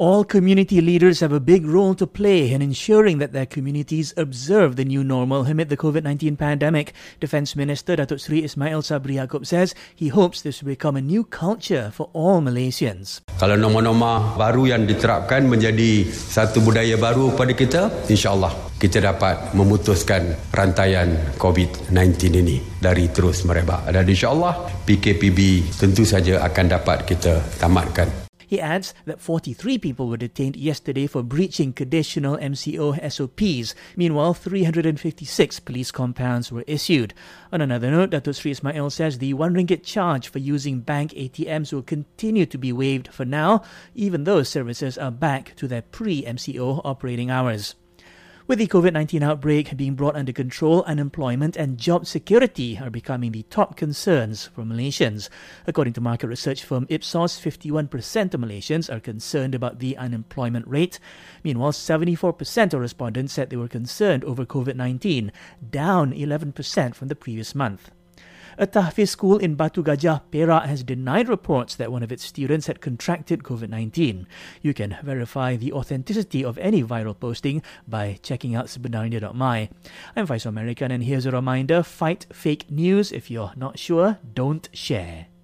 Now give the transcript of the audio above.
All community leaders have a big role to play in ensuring that their communities observe the new normal amid the COVID-19 pandemic. Defence Minister Datuk Seri Ismail Sabri Yaakob says he hopes this will become a new culture for all Malaysians. Kalau norma-norma baru yang diterapkan menjadi satu budaya baru pada kita, insya-Allah kita dapat memutuskan rantaian COVID-19 ini dari terus merebak. Dan insya-Allah PKPB tentu saja akan dapat kita tamatkan. He adds that 43 people were detained yesterday for breaching conditional MCO SOPs. Meanwhile, 356 police compounds were issued. On another note, Datuk Seri Ismail says the RM1 charge for using bank ATMs will continue to be waived for now, even though services are back to their pre-MCO operating hours. With the COVID-19 outbreak being brought under control, unemployment and job security are becoming the top concerns for Malaysians. According to market research firm Ipsos, 51% of Malaysians are concerned about the unemployment rate. Meanwhile, 74% of respondents said they were concerned over COVID-19, down 11% from the previous month. A tahfiz school in Batu Gajah, Perak has denied reports that one of its students had contracted COVID-19. You can verify the authenticity of any viral posting by checking out sebenarnya.my. I'm Faisal American, and here's a reminder, fight fake news. If you're not sure, don't share.